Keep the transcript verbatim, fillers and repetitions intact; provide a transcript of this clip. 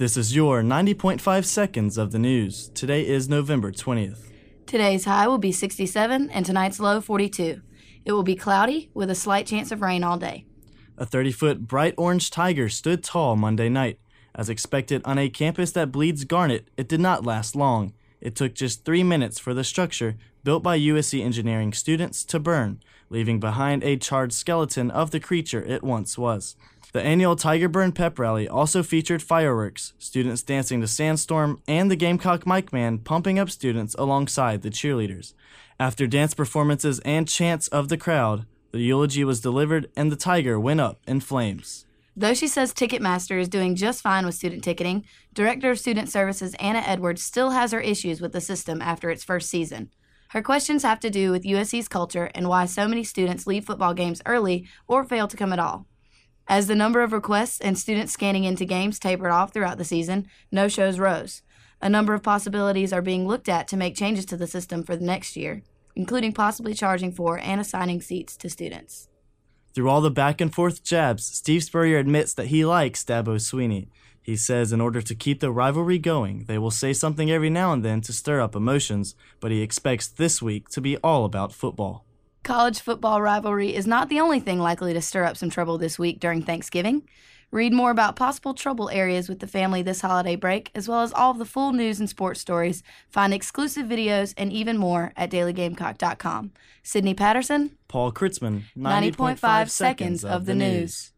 This is your ninety point five seconds of the news. Today is November twentieth. Today's high will be sixty-seven and tonight's low forty-two. It will be cloudy with a slight chance of rain all day. A thirty-foot bright orange tiger stood tall Monday night. As expected on a campus that bleeds garnet, it did not last long. It took just three minutes for the structure, built by U S C engineering students, to burn, leaving behind a charred skeleton of the creature it once was. The annual Tiger Burn Pep Rally also featured fireworks, students dancing to Sandstorm, and the Gamecock Mic Man pumping up students alongside the cheerleaders. After dance performances and chants of the crowd, the eulogy was delivered and the tiger went up in flames. Though she says Ticketmaster is doing just fine with student ticketing, Director of Student Services Anna Edwards still has her issues with the system after its first season. Her questions have to do with U S C's culture and why so many students leave football games early or fail to come at all. As the number of requests and students scanning into games tapered off throughout the season, no-shows rose. A number of possibilities are being looked at to make changes to the system for the next year, including possibly charging for and assigning seats to students. Through all the back-and-forth jabs, Steve Spurrier admits that he likes Dabo Sweeney. He says in order to keep the rivalry going, they will say something every now and then to stir up emotions, but he expects this week to be all about football. College football rivalry is not the only thing likely to stir up some trouble this week during Thanksgiving. Read more about possible trouble areas with the family this holiday break, as well as all of the full news and sports stories. Find exclusive videos and even more at daily gamecock dot com. Sydney Patterson, Paul Kritzman, ninety point five seconds of the news.